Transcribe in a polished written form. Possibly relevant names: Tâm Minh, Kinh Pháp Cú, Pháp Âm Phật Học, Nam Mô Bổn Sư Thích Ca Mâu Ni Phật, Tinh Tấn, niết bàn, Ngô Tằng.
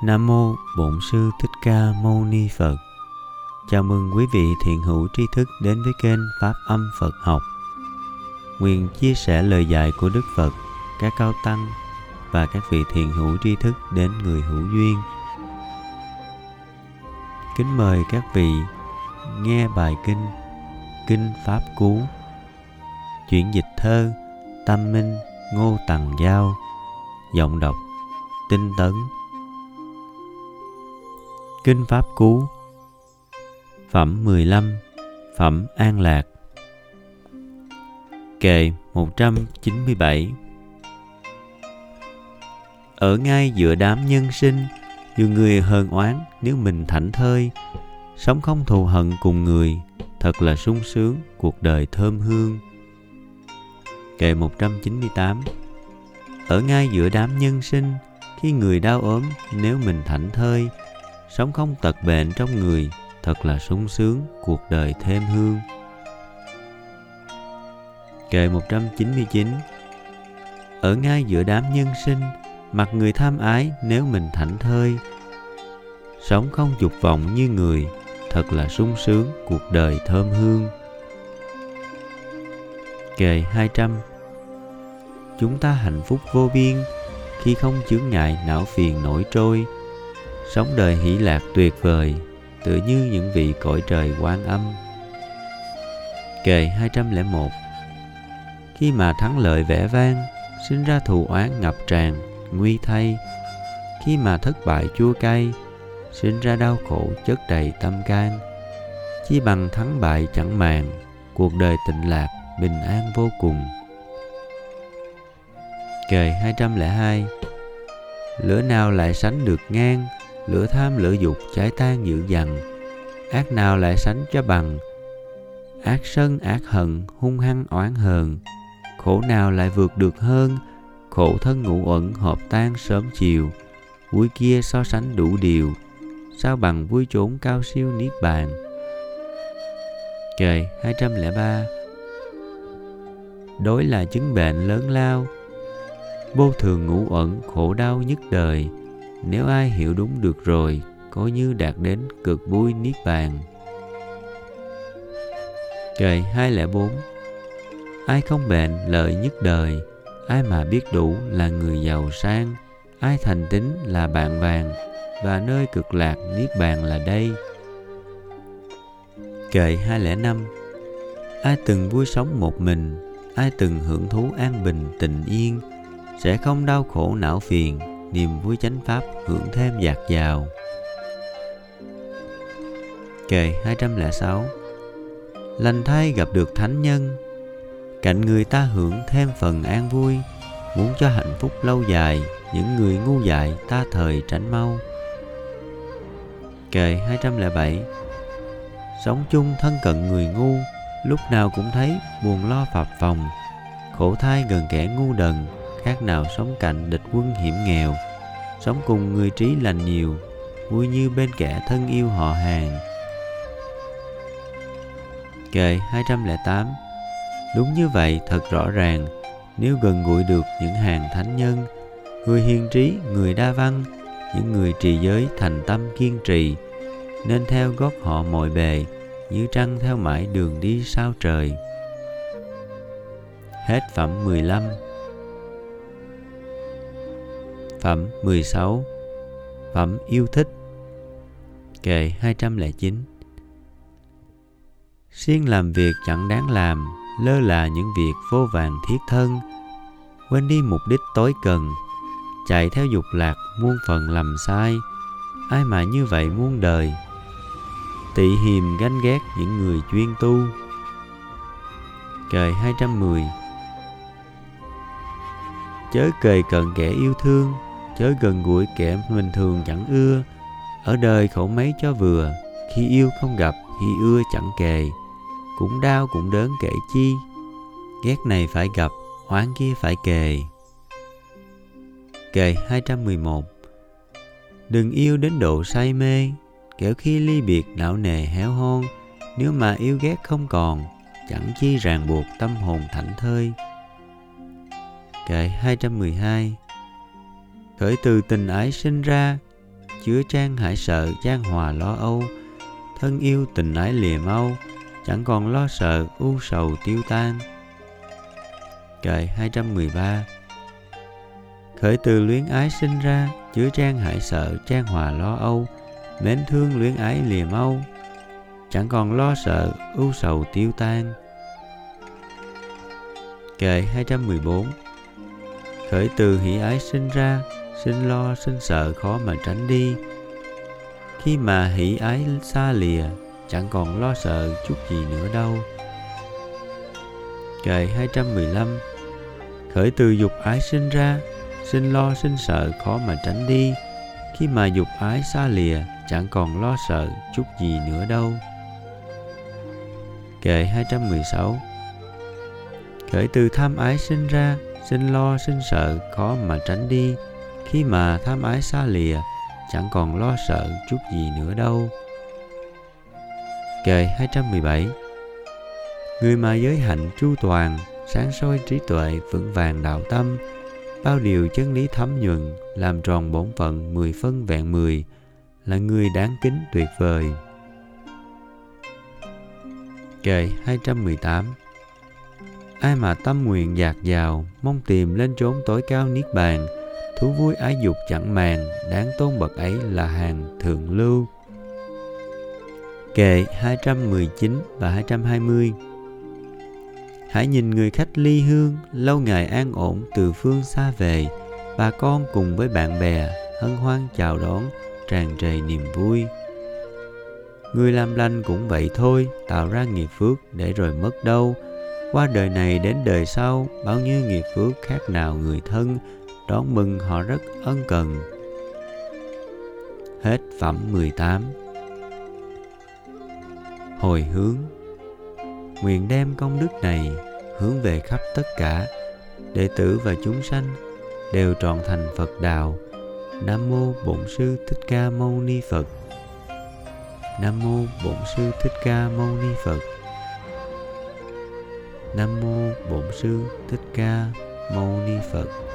Nam Mô Bổn Sư Thích Ca Mâu Ni Phật. Chào mừng quý vị thiện hữu tri thức đến với kênh Pháp Âm Phật Học. Nguyện chia sẻ lời dạy của Đức Phật, các cao tăng và các vị thiện hữu tri thức đến người hữu duyên. Kính mời các vị nghe bài kinh Kinh Pháp Cú, chuyển dịch thơ Tâm Minh Ngô Tằng Giao, giọng đọc Tinh Tấn. Kinh Pháp Cú, phẩm 15, phẩm An Lạc, kệ 197. Ở ngay giữa đám nhân sinh, dù người hờn oán nếu mình thảnh thơi, sống không thù hận cùng người, thật là sung sướng cuộc đời thơm hương. Kệ 198. Ở ngay giữa đám nhân sinh, khi người đau ốm nếu mình thảnh thơi, sống không tật bệnh trong người, thật là sung sướng cuộc đời thêm hương. Kệ 199. Ở ngay giữa đám nhân sinh, mặc người tham ái nếu mình thảnh thơi, sống không dục vọng như người, thật là sung sướng cuộc đời thơm hương. Kệ 200. Chúng ta hạnh phúc vô biên khi không chướng ngại não phiền nổi trôi, sống đời hỷ lạc tuyệt vời, tựa như những vị cõi trời Quan Âm. Kệ 201. Khi mà thắng lợi vẻ vang, sinh ra thù oán ngập tràn, nguy thay. Khi mà thất bại chua cay, sinh ra đau khổ chất đầy tâm can. Chi bằng thắng bại chẳng màng, cuộc đời tịnh lạc, bình an vô cùng. Kệ 202. Lửa nào lại sánh được ngang, lửa tham lửa dục cháy tan dữ dằn. Ác nào lại sánh cho bằng, ác sân ác hận hung hăng oán hờn. Khổ nào lại vượt được hơn, khổ thân ngũ uẩn hợp tan sớm chiều. Vui kia so sánh đủ điều, sao bằng vui chốn cao siêu niết bàn. Kệ 203. Đói là chứng bệnh lớn lao, vô thường ngũ uẩn khổ đau nhất đời. Nếu ai hiểu đúng được rồi, coi như đạt đến cực vui niết bàn. Kệ 204. Ai không bệnh lợi nhất đời, ai mà biết đủ là người giàu sang. Ai thành tín là bạn vàng, và nơi cực lạc niết bàn là đây. Kệ 205. Ai từng vui sống một mình, ai từng hưởng thú an bình tịnh yên, sẽ không đau khổ não phiền, niềm vui chánh pháp hưởng thêm dạt dào. Kệ 206. Lành thay gặp được thánh nhân, cạnh người ta hưởng thêm phần an vui. Muốn cho hạnh phúc lâu dài, những người ngu dại ta thời tránh mau. Kệ 207. Sống chung thân cận người ngu, lúc nào cũng thấy buồn lo phập phồng. Khổ thay gần kẻ ngu đần, khác nào sống cạnh địch quân hiểm nghèo. Sống cùng người trí lành nhiều, vui như bên kẻ thân yêu họ hàng. Kệ 208. Đúng như vậy thật rõ ràng, nếu gần gũi được những hàng thánh nhân, người hiền trí, người đa văn, những người trì giới thành tâm kiên trì, nên theo gót họ mọi bề, như trăng theo mãi đường đi sao trời. Hết phẩm 15. Phẩm 16, phẩm Yêu Thích. Kệ 209. Siêng làm việc chẳng đáng làm, lơ là những việc vô vàn thiết thân, quên đi mục đích tối cần, chạy theo dục lạc muôn phần lầm sai. Ai mà như vậy muôn đời, tị hiềm ganh ghét những người chuyên tu. Kệ 210. Chớ kề cận kẻ yêu thương, chớ gần gũi kẻ mình thường chẳng ưa. Ở đời khổ mấy cho vừa, khi yêu không gặp, khi ưa chẳng kề. Cũng đau cũng đớn kể chi, ghét này phải gặp, oán kia phải kề. Kề 211. Đừng yêu đến độ say mê, kẻo khi ly biệt não nề héo hon. Nếu mà yêu ghét không còn, chẳng chi ràng buộc tâm hồn thảnh thơi. Kệ 212. Khởi từ tình ái sinh ra, chứa chan hải sợ, chan hòa lo âu, thân yêu tình ái lìa mau, chẳng còn lo sợ, u sầu tiêu tan. Kệ 213. Khởi từ luyến ái sinh ra, chứa chan hải sợ, chan hòa lo âu, mến thương luyến ái lìa mau, chẳng còn lo sợ, ưu sầu tiêu tan. Kệ 214. Khởi từ hỷ ái sinh ra, sinh lo, sinh sợ khó mà tránh đi. Khi mà hỷ ái xa lìa, chẳng còn lo sợ chút gì nữa đâu. Kệ 215. Khởi từ dục ái sinh ra, sinh lo, sinh sợ khó mà tránh đi. Khi mà dục ái xa lìa, chẳng còn lo sợ chút gì nữa đâu. Kệ 216. Khởi từ tham ái sinh ra, sinh lo, sinh sợ khó mà tránh đi. Khi mà tham ái xa lìa, chẳng còn lo sợ chút gì nữa đâu. Kệ 217. Người mà giới hạnh chu toàn, sáng soi trí tuệ, vững vàng đạo tâm, bao điều chân lý thấm nhuần, làm tròn bổn phận 10 phân vẹn 10, là người đáng kính tuyệt vời. Kệ 218. Ai mà tâm nguyện dạt dào, mong tìm lên chốn tối cao niết bàn, thú vui ái dục chẳng màng, đáng tôn bậc ấy là hàng thượng lưu. Kệ 219 và 220. Hãy nhìn người khách ly hương, lâu ngày an ổn từ phương xa về, bà con cùng với bạn bè, hân hoan chào đón, tràn trề niềm vui. Người làm lành cũng vậy thôi, tạo ra nghiệp phước để rồi mất đâu. Qua đời này đến đời sau, bao nhiêu nghiệp phước khác nào người thân, đón mừng họ rất ân cần. Hết phẩm 18. Hồi hướng. Nguyện đem công đức này hướng về khắp tất cả đệ tử và chúng sanh, đều trọn thành Phật đạo. Nam Mô Bổn Sư Thích Ca Mâu Ni Phật. Nam Mô Bổn Sư Thích Ca Mâu Ni Phật. Nam Mô Bổn Sư Thích Ca Mâu Ni Phật.